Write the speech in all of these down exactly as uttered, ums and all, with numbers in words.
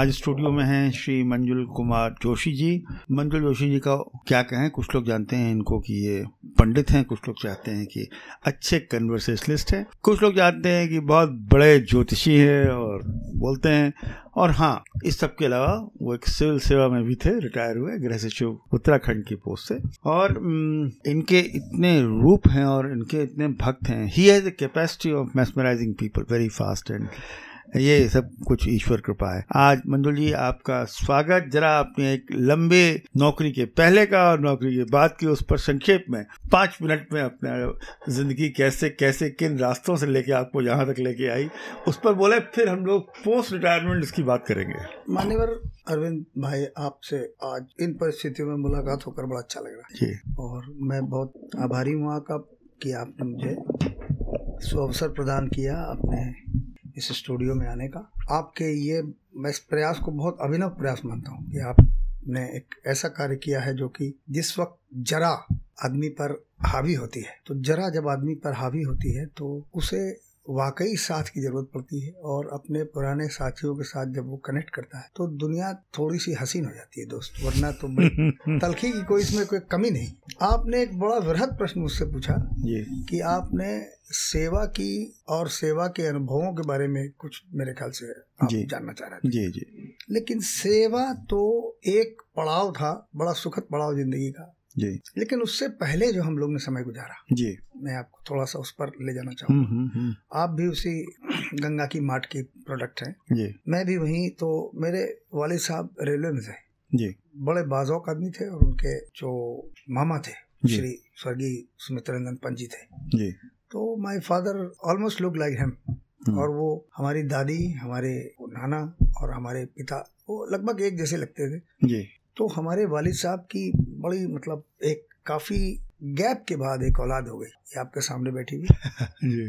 आज स्टूडियो में हैं श्री मंजुल कुमार जोशी जी। मंजुल जोशी जी का क्या कहें, कुछ लोग जानते हैं इनको कि ये पंडित हैं, कुछ लोग चाहते हैं कि अच्छे कन्वर्सेशनलिस्ट हैं, कुछ लोग जानते हैं कि बहुत बड़े ज्योतिषी हैं और बोलते हैं, और हाँ, इस सब के अलावा वो एक सिविल सेवा में भी थे, रिटायर हुए गृह सचिव उत्तराखंड की पोस्ट से। और इनके इतने रूप हैं और इनके इतने भक्त हैं। He has the capacity of mesmerising people very fast and ये सब कुछ ईश्वर कृपा है। आज मंजुल जी, आपका स्वागत। जरा आपने एक लंबे नौकरी के पहले का और नौकरी के बाद की उस पर संक्षेप में पाँच मिनट में अपना जिंदगी कैसे कैसे किन रास्तों से लेके आपको यहाँ तक लेके आई उस पर बोले, फिर हम लोग पोस्ट रिटायरमेंट इसकी बात करेंगे। मान्यवर अरविंद भाई, आपसे आज इन परिस्थितियों में मुलाकात होकर बड़ा अच्छा लग रहा है और मैं बहुत आभारी हूँ आपका कि आपने मुझे सुअवसर प्रदान किया आपने इस स्टूडियो में आने का। आपके ये, मैं इस प्रयास को बहुत अभिनव प्रयास मानता हूँ कि आपने एक ऐसा कार्य किया है जो कि जिस वक्त जरा आदमी पर हावी होती है, तो जरा जब आदमी पर हावी होती है तो उसे वाकई साथ की जरूरत पड़ती है, और अपने पुराने साथियों के साथ जब वो कनेक्ट करता है तो दुनिया थोड़ी सी हसीन हो जाती है दोस्त, वरना तो तलखी की कोई इसमें कोई कमी नहीं। आपने एक बड़ा वृहद प्रश्न मुझसे पूछा कि आपने सेवा की और सेवा के अनुभवों के बारे में कुछ मेरे ख्याल से आप जानना चाह रहे थे। जी जी। लेकिन सेवा तो एक पड़ाव था, बड़ा सुखद पड़ाव जिंदगी का जी, लेकिन उससे पहले जो हम लोग ने समय गुजारा जी, मैं आपको थोड़ा सा उस पर ले जाना चाहूँगा। आप भी उसी गंगा की माट की प्रोडक्ट हैं जी, मैं भी वहीं। तो मेरे वालिद साहब रेलवे में थे जी, बड़े बाज़ौक आदमी थे, और उनके जो मामा थे श्री स्वर्गीय सुमित्रानंदन पंत जी थे जी। तो my father almost look like him, और वो हमारी दादी, हमारे नाना और हमारे पिता, वो लगभग एक जैसे लगते थे जी। तो हमारे वालिद साहब की बड़ी, मतलब एक काफ़ी गैप के बाद एक औलाद हो गई, ये आपके सामने बैठी हुई,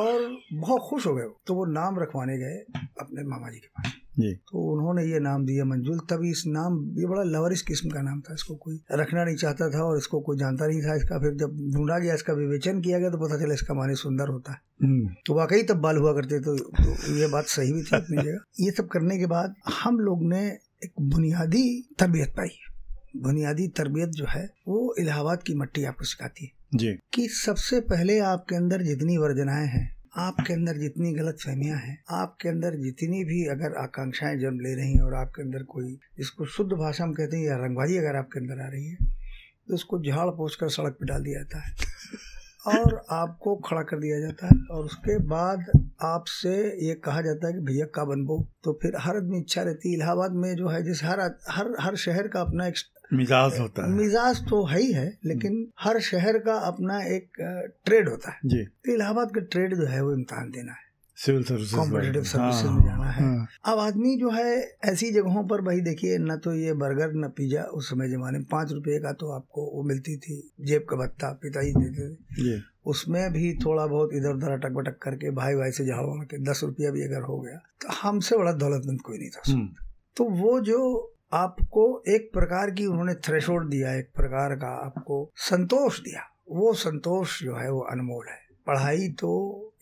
और बहुत खुश हो गए। तो वो नाम रखवाने गए अपने मामा जी के पास जी, तो उन्होंने ये नाम दिया मंजुल। तभी इस नाम, ये बड़ा लवरिश किस्म का नाम था, इसको कोई रखना नहीं चाहता था और इसको कोई जानता नहीं था। इसका फिर जब ढूंढा गया, इसका विवेचन किया गया, तो पता चला इसका माने सुंदर होता है। तो वाकई तब बाल हुआ करते, तो, तो ये बात सही भी थी अपनी जगह। ये सब करने के बाद हम लोग ने एक बुनियादी तरबियत पाई। बुनियादी तरबियत जो है वो इलाहाबाद की मट्टी आपको सिखाती है जी, कि सबसे पहले आपके अंदर जितनी वर्जनाएं हैं, आपके अंदर जितनी गलत फहमियाँ हैं, आपके अंदर जितनी भी अगर आकांक्षाएं जन्म ले रही हैं, और आपके अंदर कोई, इसको शुद्ध भाषा में कहते हैं या रंगबाजी अगर आपके अंदर आ रही है, तो उसको झाड़ पोछ कर सड़क पर डाल दिया जाता है और आपको खड़ा कर दिया जाता है। और उसके बाद आपसे ये कहा जाता है कि भैया का बनबो। तो फिर हर आदमी इच्छा रहती, इलाहाबाद में जो है, जैसे हर हर हर शहर का अपना एक मिजाज होता है। मिजाज तो है ही है, लेकिन हर शहर का अपना एक ट्रेड होता है जी। तो इलाहाबाद का ट्रेड जो है वो इम्तिहान देना है सिविल सर्विसेज कॉम्पिटिटिव सर्विसेज में जाना है। अब आदमी जो है ऐसी जगहों पर भाई देखिए, ना तो ये बर्गर ना पिज्जा, उस समय जमाने में पाँच रुपये का तो आपको वो मिलती थी, जेब का भत्ता पिताजी देते थे, उसमें भी थोड़ा बहुत इधर उधर अटक बटक करके भाई भाई से झाड़वा के दस रुपया भी अगर हो गया तो हमसे बड़ा दौलतमंद कोई नहीं था। तो वो जो आपको एक प्रकार की उन्होंने थ्रेशोल्ड दिया, एक प्रकार का आपको संतोष दिया, वो संतोष जो है वो अनमोल है। पढ़ाई तो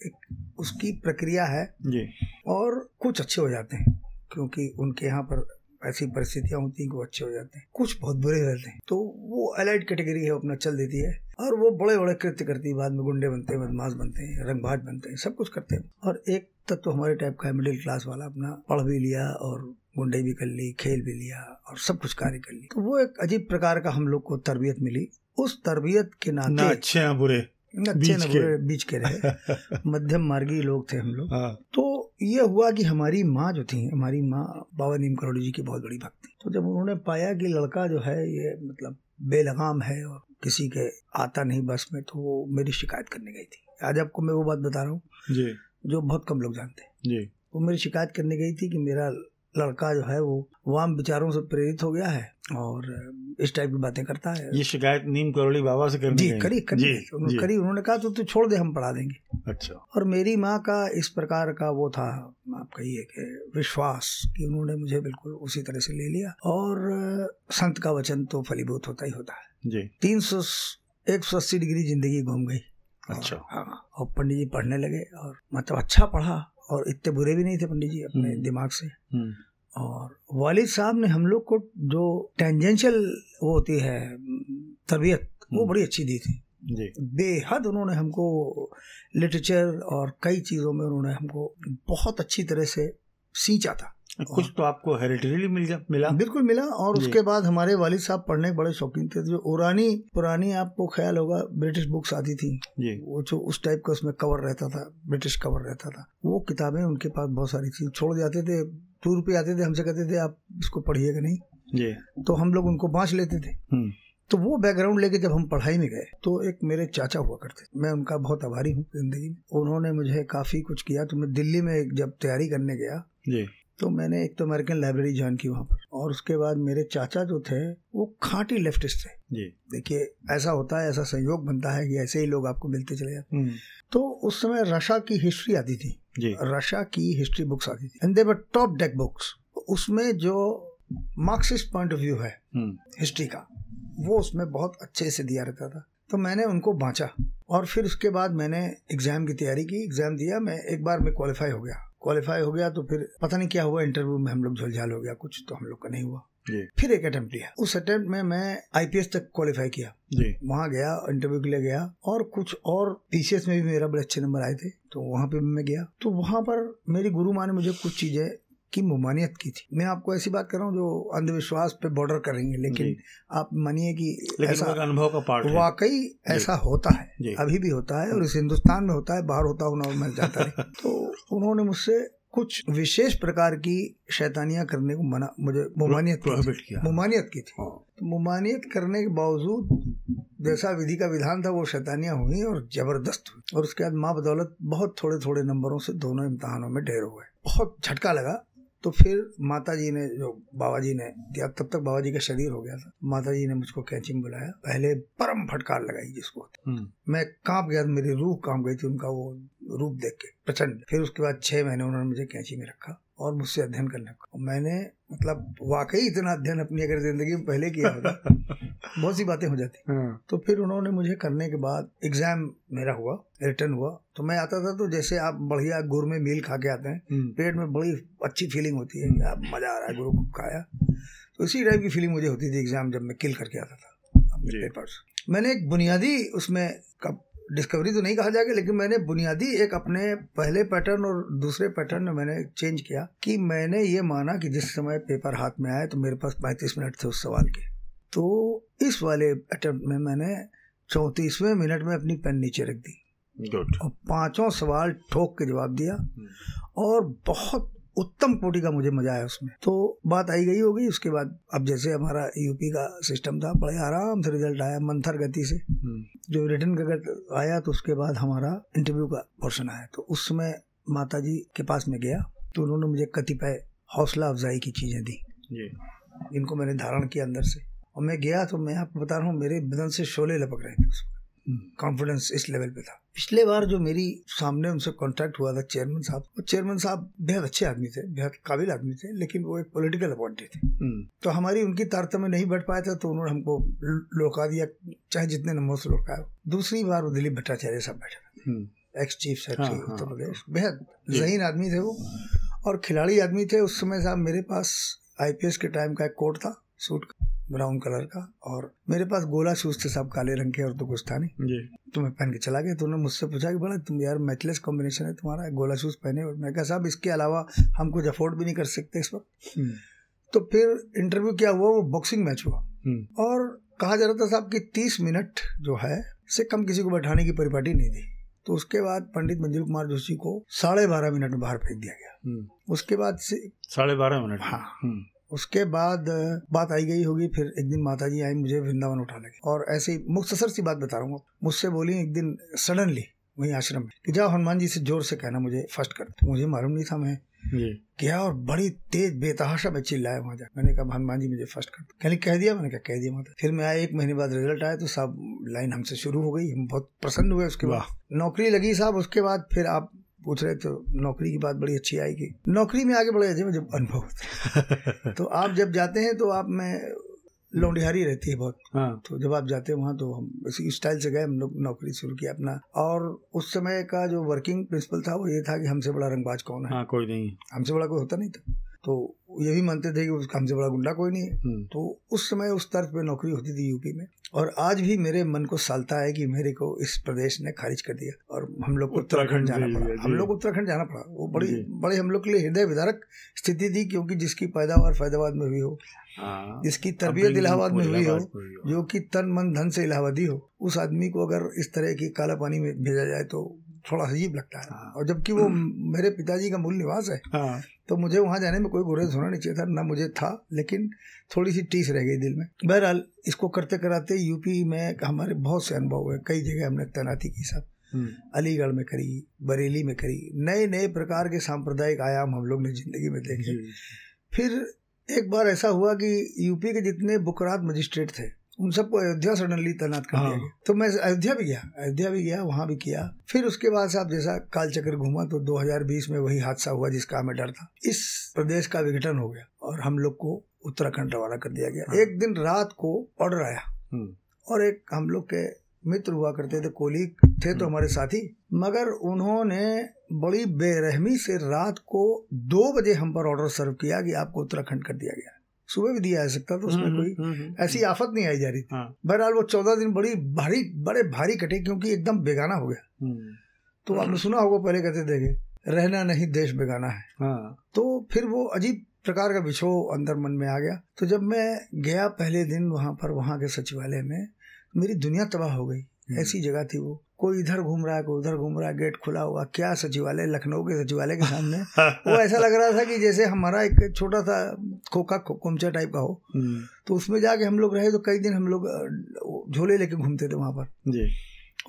एक उसकी प्रक्रिया है जी। और कुछ अच्छे हो जाते हैं क्योंकि उनके यहाँ पर ऐसी परिस्थितियाँ होती हैं कि वो अच्छे हो जाते हैं, कुछ बहुत बुरे रहते हैं, तो वो एलाइड कैटेगरी है अपना चल देती है, और वो बड़े बड़े कृत्य करती है, बाद में गुंडे बनते हैं, बदमाश बनते हैं, रंगभाज बनते हैं, सब कुछ करते हैं। और एक तत्व तो हमारे टाइप का है मिडिल क्लास वाला, अपना पढ़ भी लिया और गुंडे भी कर ली, खेल भी लिया और सब कुछ कार्य कर ली। तो वो एक अजीब प्रकार का हम लोग को तरबियत मिली। उस तरबियत के नाते ना अच्छे ना बुरे, अच्छे ना बुरे, बीच के रहे, मध्यम मार्गी लोग थे हम लोग। तो ये हुआ कि हमारी माँ जो थी, हमारी माँ बाबा नीम करोड़ी जी की बहुत बड़ी भक्त थी। तो जब उन्होंने पाया कि लड़का जो है ये मतलब बेलगाम है और किसी के आता नहीं बस में, तो वो मेरी शिकायत करने गई थी। आज आपको मैं वो बात बता रहा हूँ जो बहुत कम लोग जानते हैं जी। वो मेरी शिकायत करने गई थी कि मेरा लड़का जो है वो वाम विचारों से प्रेरित हो गया है और इस टाइप की बातें करता है। ये शिकायत नीम करोली बाबा से करनी है करी करी जी, करी। उन्होंने कहा तो तू छोड़ दे, हम पढ़ा देंगे। अच्छा। और मेरी माँ का इस प्रकार का वो था, आप कहिए कि विश्वास, कि उन्होंने मुझे बिल्कुल उसी तरह से ले लिया। और संत का वचन तो फलीभूत होता ही होता है जी। तीन सौ एक सौ अस्सी डिग्री जिंदगी घूम गई। अच्छा। हाँ, और पंडित जी पढ़ने लगे और मतलब अच्छा पढ़ा, और इतने बुरे भी नहीं थे पंडित जी अपने दिमाग से। और वालिद साहब ने हम लोग को जो टेंजेंशियल वो होती है तरबियत, वो बड़ी अच्छी दी थी जी। बेहद उन्होंने हमको लिटरेचर और कई चीज़ों में उन्होंने हमको बहुत अच्छी तरह से सींचा था। कुछ तो आपको हेरिटेजली मिल जा मिला। बिल्कुल मिला। और उसके बाद हमारे वालिद साहब पढ़ने के बड़े शौकीन थे, जो पुरानी पुरानी आपको ख्याल होगा ब्रिटिश बुक्स आती थी वो जो उस टाइप का उसमें कवर रहता था, ब्रिटिश कवर रहता था, वो किताबें उनके पास बहुत सारी थी। छोड़ जाते थे, टू रुपये आते थे, हमसे कहते थे आप इसको पढ़िएगा नहीं जी, तो हम लोग उनको बाँच लेते थे। तो वो बैकग्राउंड लेके जब हम पढ़ाई में गए तो एक मेरे चाचा हुआ करते, मैं उनका बहुत आभारी हूँ जिंदगी में, उन्होंने मुझे काफ़ी कुछ किया। तो मैं दिल्ली में जब तैयारी करने गया जी, तो मैंने एक तो अमेरिकन लाइब्रेरी ज्वाइन की वहाँ पर, और उसके बाद मेरे चाचा जो थे वो खाटी लेफ्टिस्ट थे जी। देखिए ऐसा होता है, ऐसा संयोग बनता है कि ऐसे ही लोग आपको मिलते चले जाते। तो उस समय रशा की हिस्ट्री आती थी जी, रशा की हिस्ट्री बुक्स आती थी, and they were top deck books. उसमें जो मार्क्सिस्ट पॉइंट ऑफ व्यू है हिस्ट्री का, वो उसमें बहुत अच्छे से दिया रहता था। तो मैंने उनको बाँचा, और फिर उसके बाद मैंने एग्ज़ाम की तैयारी की, एग्ज़ाम दिया, मैं एक बार में क्वालिफाई हो गया। क्वालिफाई हो गया तो फिर पता नहीं क्या हुआ, इंटरव्यू में हम लोग झलझाल हो गया कुछ, तो हम लोग का नहीं हुआ। फिर एक अटेम्प्ट लिया, उस अटेम्प्ट में मैं आईपीएस तक क्वालिफाई किया, वहाँ गया, इंटरव्यू के लिए गया, और कुछ और पीसीएस में भी मेरा बड़े अच्छे नंबर आए थे, तो वहाँ पे मैं गया। तो वहाँ पर मेरी गुरु माँ ने मुझे कुछ चीजें की मुमानियत की थी। मैं आपको ऐसी बात कर रहा हूँ जो अंधविश्वास पे बॉर्डर करेंगे, लेकिन आप मानिए कि ऐसा अनुभव का पार्ट है, वाकई ऐसा होता है, अभी भी होता है, और इस हिंदुस्तान में होता है, बाहर होता होना मैं जानता नहीं। तो उन्होंने मुझसे कुछ विशेष प्रकार की शैतानियां करने को मना, मुझे मुमानियत की मुमानियत की थी। तो मुमानियत करने के बावजूद जैसा विधि का विधान था वो शैतानियाँ हुई और जबरदस्त हुई। और उसके बाद माँ बदौलत बहुत थोड़े थोड़े नंबरों से दोनों इम्तहानों में ढेर हुए, बहुत झटका लगा। तो फिर माता जी ने, जो बाबा जी ने दिया, तब तक बाबा जी का शरीर हो गया था, माता जी ने मुझको कैंची में बुलाया, पहले परम फटकार लगाई जिसको, मैं कांप गया, मेरी रूह कांप गई थी उनका वो रूप देख के प्रचंड। फिर उसके बाद छह महीने उन्होंने मुझे कैंची में रखा और मुझसे अध्ययन करने लगा। मैंने मतलब वाकई इतना अध्ययन अपनी अगर जिंदगी में पहले किया होता बहुत सी बातें हो जाती। तो फिर उन्होंने मुझे करने के बाद एग्जाम मेरा हुआ, रिटर्न हुआ, तो मैं आता था तो जैसे आप बढ़िया गुरमे मील खा के आते हैं, पेट में बड़ी अच्छी फीलिंग होती है, आप मज़ा आ रहा है, गुरु को खाया, तो इसी टाइप की फीलिंग मुझे होती थी एग्जाम जब मैं किल करके आता था अपने पेपर्स। मैंने एक बुनियादी उसमें कब डिस्कवरी तो नहीं कहा जाएगा, लेकिन मैंने बुनियादी एक अपने पहले पैटर्न और दूसरे पैटर्न में मैंने चेंज किया कि मैंने ये माना कि जिस समय पेपर हाथ में आया तो मेरे पास पैंतीस मिनट थे उस सवाल के, तो इस वाले अटेम्प्ट में मैंने चौंतीसवें मिनट में अपनी पेन नीचे रख दी और पाँचों सवाल ठोक के जवाब दिया, और बहुत उत्तम कोटि का मुझे मजा आया उसमें। तो बात आई गई होगी। उसके बाद अब जैसे हमारा यूपी का सिस्टम था, बड़े आराम से रिजल्ट आया, मंथर गति से जो रिटर्न का आया। तो उसके बाद हमारा इंटरव्यू का पोर्शन आया, तो उसमें माता जी के पास में गया तो उन्होंने मुझे कतिपय हौसला अफजाई की चीज़ें दी जी, इनको मैंने धारण किया अंदर से। और मैं गया तो मैं आपको बता रहा हूँ मेरे बदन से शोले लपक रहे थे, कॉन्फिडेंस इस लेवल पे था। पिछले बार जो मेरी सामने उनसे कांटेक्ट हुआ था चेयरमैन साहब, वो चेयरमैन साहब बेहद अच्छे आदमी थे, बेहद काबिल आदमी थे, लेकिन वो एक पॉलिटिकल अपॉइंटेड थे, तो हमारी उनकी तारतम्य नहीं बैठ पाया था, तो उन्होंने हमको लौका दिया, चाहे जितने नंबर से लौकाया। दूसरी बार वो दिलीप भट्टाचार्य साहब बैठे, ex chief secretary Uttar Pradesh, बेहद जहीन आदमी थे वो और खिलाड़ी आदमी थे। उस समय साहब मेरे पास आईपीएस के टाइम का एक कोट था, सूट ब्राउन कलर का, और मेरे पास गोला शूज थे साहब, काले रंग के, और तो कुछ था नहीं जी। तो मैं पहन के चला गया तो उन्होंने मुझसे पूछा कि बड़ा तुम यार मैचलेस कॉम्बिनेशन है तुम्हारा, गोला शूज पहने। और मैं कहा साहब इसके अलावा हम कुछ अफोर्ड भी नहीं कर सकते इस वक्त। तो फिर इंटरव्यू क्या हुआ, वो बॉक्सिंग मैच हुआ और कहा जा रहा था साहब कि तीस मिनट जो है से कम किसी को बैठाने की परिपाटी नहीं दी। तो उसके बाद पंडित मंजुल कुमार जोशी को साढ़े बारह मिनट में बाहर फेंक दिया गया। उसके बाद से साढ़े बारह मिनट हाँ उसके बाद बात आई गई होगी। फिर एक दिन माता जी आई, मुझे वृंदावन उठा लगी और ऐसे ही मुख्तसर सी बात बता रहा हूँ, मुझसे बोली एक दिन सडनली वहीं आश्रम में कि जाओ हनुमान जी से जोर से कहना मुझे फर्स्ट कर। तो मुझे मालूम नहीं था, मैं गया और बड़ी तेज बेतहाशा में चिल्लाया वहाँ जा। मैंने कहा हनुमान जी मुझे फर्स्ट कर, कहने कह दिया। मैंने कहा कह दिया माता। फिर मैं आया, एक महीने बाद रिजल्ट आया तो साहब लाइन हमसे शुरू हो गई, हम बहुत प्रसन्न हुए। उसके बाद नौकरी लगी साहब। उसके बाद फिर आप पूछ रहे तो नौकरी की बात बड़ी अच्छी आएगी। नौकरी में आगे बढ़े मुझे अनुभव होता तो आप जब जाते हैं तो आप में लौंडिहारी रहती है बहुत हाँ। तो जब आप जाते हैं वहाँ तो हम इसी स्टाइल से गए, हम लोग नौकरी शुरू किया अपना। और उस समय का जो वर्किंग प्रिंसिपल था वो ये था कि हमसे बड़ा रंगबाज कौन है हाँ, कोई नहीं, हमसे बड़ा कोई होता नहीं था। तो ये भी मानते थे कि हमसे बड़ा गुंडा कोई नहीं है। तो उस समय उस तर्ज पे नौकरी होती थी यूपी में। और आज भी मेरे मन को सालता है कि मेरे को इस प्रदेश ने खारिज कर दिया और हम लोग को उत्तराखंड जाना पड़ा हम लोग उत्तराखंड जाना पड़ा। वो बड़ी बड़ी हम लोग के लिए हृदय विदारक स्थिति थी, क्योंकि जिसकी पैदावार फैदाबाद में हुई हो, जिसकी तरबियत इलाहाबाद में हुई हो, जो कि तन मन धन से इलाहाबादी हो, उस आदमी को अगर इस तरह की काला पानी में भेजा जाए तो थोड़ा अजीब लगता है। और जबकि वो मेरे पिताजी का मूल निवास है, तो मुझे वहाँ जाने में कोई गुरेज होना नहीं चाहिए था, ना मुझे था, लेकिन थोड़ी सी टीस रह गई दिल में। बहरहाल इसको करते कराते यूपी में हमारे बहुत से अनुभव हुए। कई जगह हमने तैनाती की साहब, अलीगढ़ में करी, बरेली में करी, नए नए प्रकार के सांप्रदायिक आयाम हम लोग ने जिंदगी में देखे। फिर एक बार ऐसा हुआ कि यूपी के जितने बुकरात मजिस्ट्रेट थे उन सबको अयोध्या सडनली तैनात कर दिया गया। तो मैं अयोध्या भी गया, अयोध्या भी गया वहाँ भी किया। फिर उसके बाद साहब जैसा कालचक्र घूमा तो दो हज़ार बीस में वही हादसा हुआ जिसका हमें डर था। इस प्रदेश का विघटन हो गया और हम लोग को उत्तराखंड रवाना कर दिया गया। हाँ। एक दिन रात को ऑर्डर आया और एक हम लोग के मित्र हुआ करते थे, कोलीग थे तो हमारे साथी, मगर उन्होंने बड़ी बेरहमी से रात को दो बजे हम पर ऑर्डर सर्व किया कि आपको उत्तराखंड कर दिया गया। सुबह भी दिया जा सकता तो उसमें कोई ऐसी आफत नहीं आई जा रही थी। बहरहाल वो चौदह दिन बड़ी भारी बड़े भारी कटे, क्योंकि एकदम बेगाना हो गया। तो आपने सुना होगा पहले कहते देखे रहना नहीं देश बेगाना है हाँ। तो फिर वो अजीब प्रकार का विक्षोभ अंदर मन में आ गया। तो जब मैं गया पहले दिन वहाँ पर, वहाँ के सचिवालय में मेरी दुनिया तबाह हो गई। ऐसी जगह थी वो, कोई इधर घूम रहा है, कोई उधर घूम रहा है, गेट खुला हुआ, क्या सचिवालय, लखनऊ के सचिवालय के सामने वो ऐसा लग रहा था कि जैसे हमारा एक छोटा सा खोखा कोमचा टाइप का हो। तो उसमें जाके हम लोग रहे तो कई दिन हम लोग झोले लेके घूमते थे वहाँ पर जी,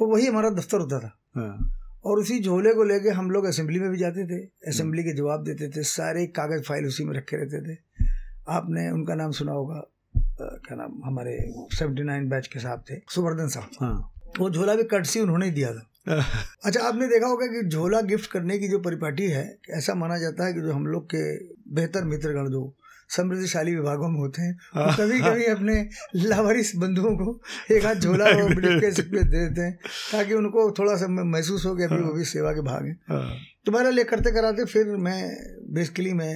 और वही हमारा दफ्तर होता था। और उसी झोले को लेके हम लोग असेंबली में भी जाते थे, असेंबली के जवाब देते थे, सारे कागज फाइल उसी में रखे रहते थे। आपने उनका नाम सुना होगा, क्या नाम, हमारे सेवेंटी नाइन बैच के साहब थे, सुवर्धन साहब। वो झोला भी कर्टसी उन्होंने ही दिया था। अच्छा आपने देखा होगा कि झोला गिफ्ट करने की जो परिपाटी है, ऐसा माना जाता है कि जो हम लोग के बेहतर मित्रगण जो समृद्धशाली विभागों में होते हैं वो कभी कभी अपने लावारिस बंधुओं को एक हाथ झोला और ब्रीफकेस दे देते हैं ताकि उनको थोड़ा सा महसूस हो कि अभी वो भी सेवा के भाग हैं। तो बहरहाल ये करते कराते फिर मैं बेसिकली मैं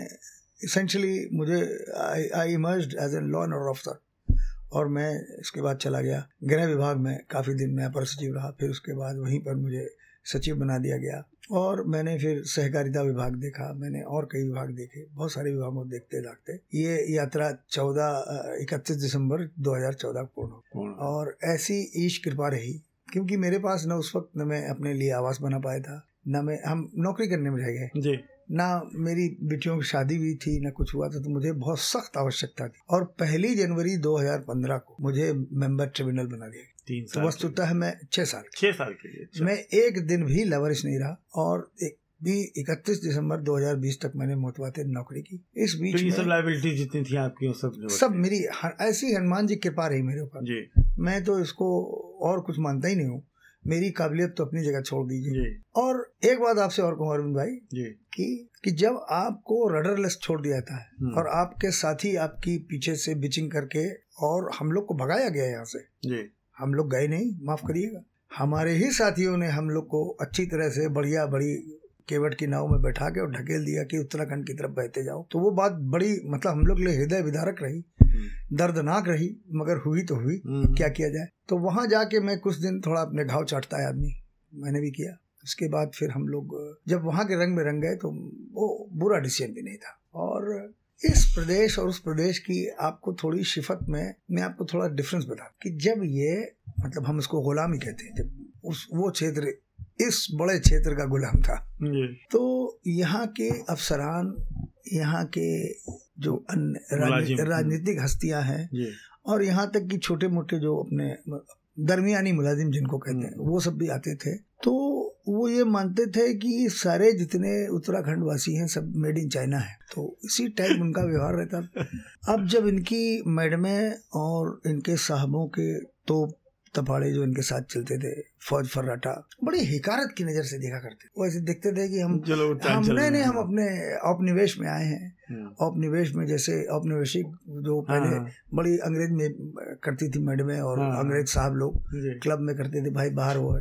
इसेंशली मुझे I emerged as a law and order officer, और मैं इसके बाद चला गया गृह विभाग में, काफ़ी दिन मैं अपर सचिव रहा। फिर उसके बाद वहीं पर मुझे सचिव बना दिया गया और मैंने फिर सहकारिता विभाग देखा, मैंने और कई विभाग देखे, बहुत सारे विभागों को देखते देखते ये यात्रा चौदह इकतीस दिसंबर दो हज़ार चौदह पूर्ण। और ऐसी ईश कृपा रही, क्योंकि मेरे पास न उस वक्त न मैं अपने लिए आवास बना पाया था, न मैं हम नौकरी करने में रह गए, ना मेरी बेटियों की शादी हुई थी, ना कुछ हुआ था। तो मुझे बहुत सख्त आवश्यकता थी और पहली जनवरी दो हज़ार पंद्रह को मुझे मेंबर ट्रिब्यूनल बना दिया। तीन साल तो वस्तुतः मैं छः साल छः साल के लिए मैं एक दिन भी लवरिश नहीं रहा और एक दी इकतीस दिसंबर दो हज़ार बीस तक मैंने मोतवात नौकरी की। इस बीच तो ये सब लायबिलिटी जितनी थी आपकी वो सब सब मेरी ऐसी हनुमान जी के पा रही मेरे ऊपर। मैं तो इसको और कुछ मानता ही नहीं हूँ, मेरी काबिलियत तो अपनी जगह छोड़ दीजिए। और एक बात आपसे और कहूँ अरविंद भाई जी कि, कि जब आपको रडरलेस छोड़ दिया जाता है और आपके साथी आपकी पीछे से बिचिंग करके और हम लोग को भगाया गया यहाँ से जी, हम लोग गए नहीं, माफ करिएगा, हमारे ही साथियों ने हम लोग को अच्छी तरह से बढ़िया बड़ी केवट की नाव में बैठा के और ढकेल दिया कि उत्तराखंड की तरफ बहते जाओ। तो वो बात बड़ी मतलब हम लोग लिए हृदय विदारक रही, दर्दनाक रही, मगर हुई तो हुई, क्या किया जाए। तो वहाँ जाके मैं कुछ दिन थोड़ा अपने घाव चाटता है आदमी, मैंने भी किया। उसके बाद फिर हम लोग जब वहाँ के रंग में रंग गए तो वो बुरा डिसीजन भी नहीं था। और इस प्रदेश और उस प्रदेश की आपको थोड़ी शिफत में मैं आपको थोड़ा डिफरेंस बता कि जब ये मतलब हम उसको गुलामी कहते हैं, जब उस वो क्षेत्र इस बड़े क्षेत्र का गुलाम था, तो यहाँ के अफसरान, यहाँ के जो अन्य राजनीतिक हस्तियाँ हैं और यहाँ तक कि छोटे मोटे जो अपने दरमियानी मुलाजिम जिनको कहते हैं वो सब भी आते थे। तो वो ये मानते थे कि सारे जितने उत्तराखंड वासी हैं सब मेड इन चाइना है, तो इसी टाइप उनका व्यवहार रहता। अब जब इनकी मैडमें और इनके साहबों के तो तपाड़े जो इनके साथ चलते थे, फौज फर्राटा, बड़ी हिकारत की नज़र से देखा करते, वो ऐसे देखते थे कि हम हम नहीं हम अपने औपनिवेश में आए हैं। औपनिवेश में जैसे औपनिवेशिक जो पहले बड़ी अंग्रेज में करती थी मैडमें और अंग्रेज साहब लोग क्लब में करते थे, भाई बाहर वो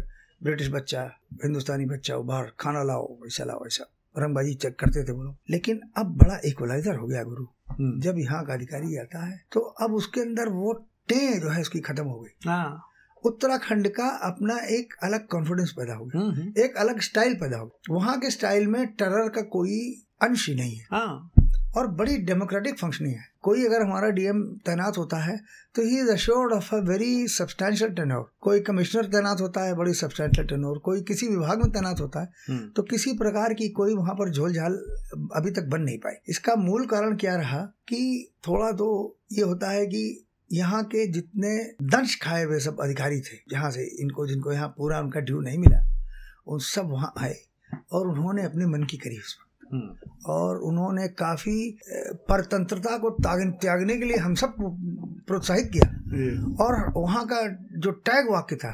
ब्रिटिश बच्चा हिंदुस्तानी बच्चा हो बाहर, खाना लाओ, वैसा लाओ, वैसा रंगबाजी चेक करते थे वो लोग। लेकिन अब बड़ा इक्वलाइजर हो गया गुरु, जब यहाँ का अधिकारी आता है तो अब उसके अंदर वो टें जो है उसकी खत्म हो गई। उत्तराखंड का अपना एक अलग कॉन्फिडेंस पैदा हो गया, एक अलग स्टाइल पैदा हो गया। वहाँ के स्टाइल में टेरर का कोई अंश ही नहीं है और बड़ी डेमोक्रेटिक फंक्शनिंग है। कोई अगर हमारा डीएम तैनात होता है तो he is assured of a very substantial turnover. कोई कमिश्नर तैनात होता है, बड़ी सब्सटैंशियल टर्नओवर। कोई किसी विभाग में तैनात होता है तो किसी प्रकार की कोई वहाँ पर झोल झाल अभी तक बन नहीं पाई। इसका मूल कारण क्या रहा कि थोड़ा तो ये होता है कि यहाँ के जितने दंश खाए हुए सब अधिकारी थे यहाँ से, इनको जिनको यहाँ पूरा उनका ड्यू नहीं मिला, उन सब वहाँ आए और उन्होंने अपने मन की करी उस वक्त, और उन्होंने काफ़ी परतंत्रता को त्यागने के लिए हम सब प्रोत्साहित किया। और वहाँ का जो टैग वाक्य था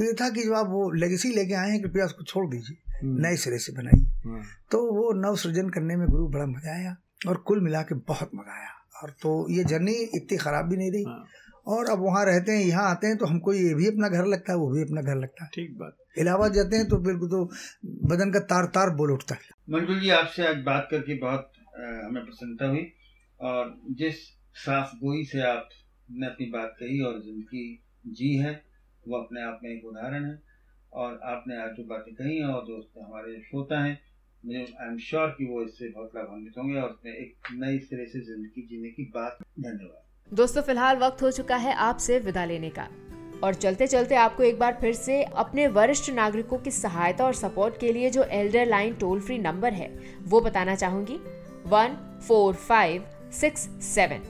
ये था कि जो आप वो लेगेसी लेके आए हैं कृपया उसको छोड़ दीजिए, नए सिरे से बनाइए। तो वो नव सृजन करने में गुरु बड़ा मज़ा आया और कुल मिला के बहुत मज़ा आया। और तो ये जर्नी इतनी ख़राब भी नहीं रही। और अब वहाँ रहते हैं, यहाँ आते हैं तो हमको ये भी अपना घर लगता है, वो भी अपना घर लगता है। ठीक बात। इलाहाबाद जाते हैं तो बिल्कुल तो बदन का तार तार बोल उठता है। मंजुल जी, आपसे आज बात करके बहुत हमें प्रसन्नता हुई और जिस साफ गोई से आपने अपनी बात कही और जिनकी जी है वो अपने आप में एक उदाहरण है। और आपने आज जो बातें कही और जो हमारे श्रोता हैं, मुझे आई एम श्योर कि वो इससे बहुत लाभान्वित होंगे और उसमें एक नई तरह से जिंदगी जीने की बात। धन्यवाद दोस्तों, फिलहाल वक्त हो चुका है आपसे विदा लेने का। और चलते चलते आपको एक बार फिर से अपने वरिष्ठ नागरिकों की सहायता और सपोर्ट के लिए जो elder line toll free number है वो बताना चाहूंगी, one four five six seven.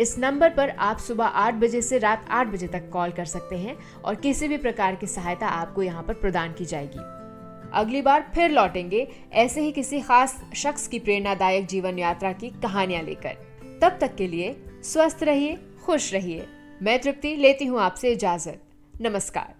इस नंबर पर आप सुबह आठ बजे से रात आठ बजे तक कॉल कर सकते हैं और किसी भी प्रकार की सहायता आपको यहाँ पर प्रदान की जाएगी। अगली बार फिर लौटेंगे ऐसे ही किसी खास शख्स की प्रेरणादायक जीवन यात्रा की कहानियां लेकर। तब तक के लिए स्वस्थ रहिए, खुश रहिए। मैं तृप्ति लेती हूँ आपसे इजाजत। नमस्कार।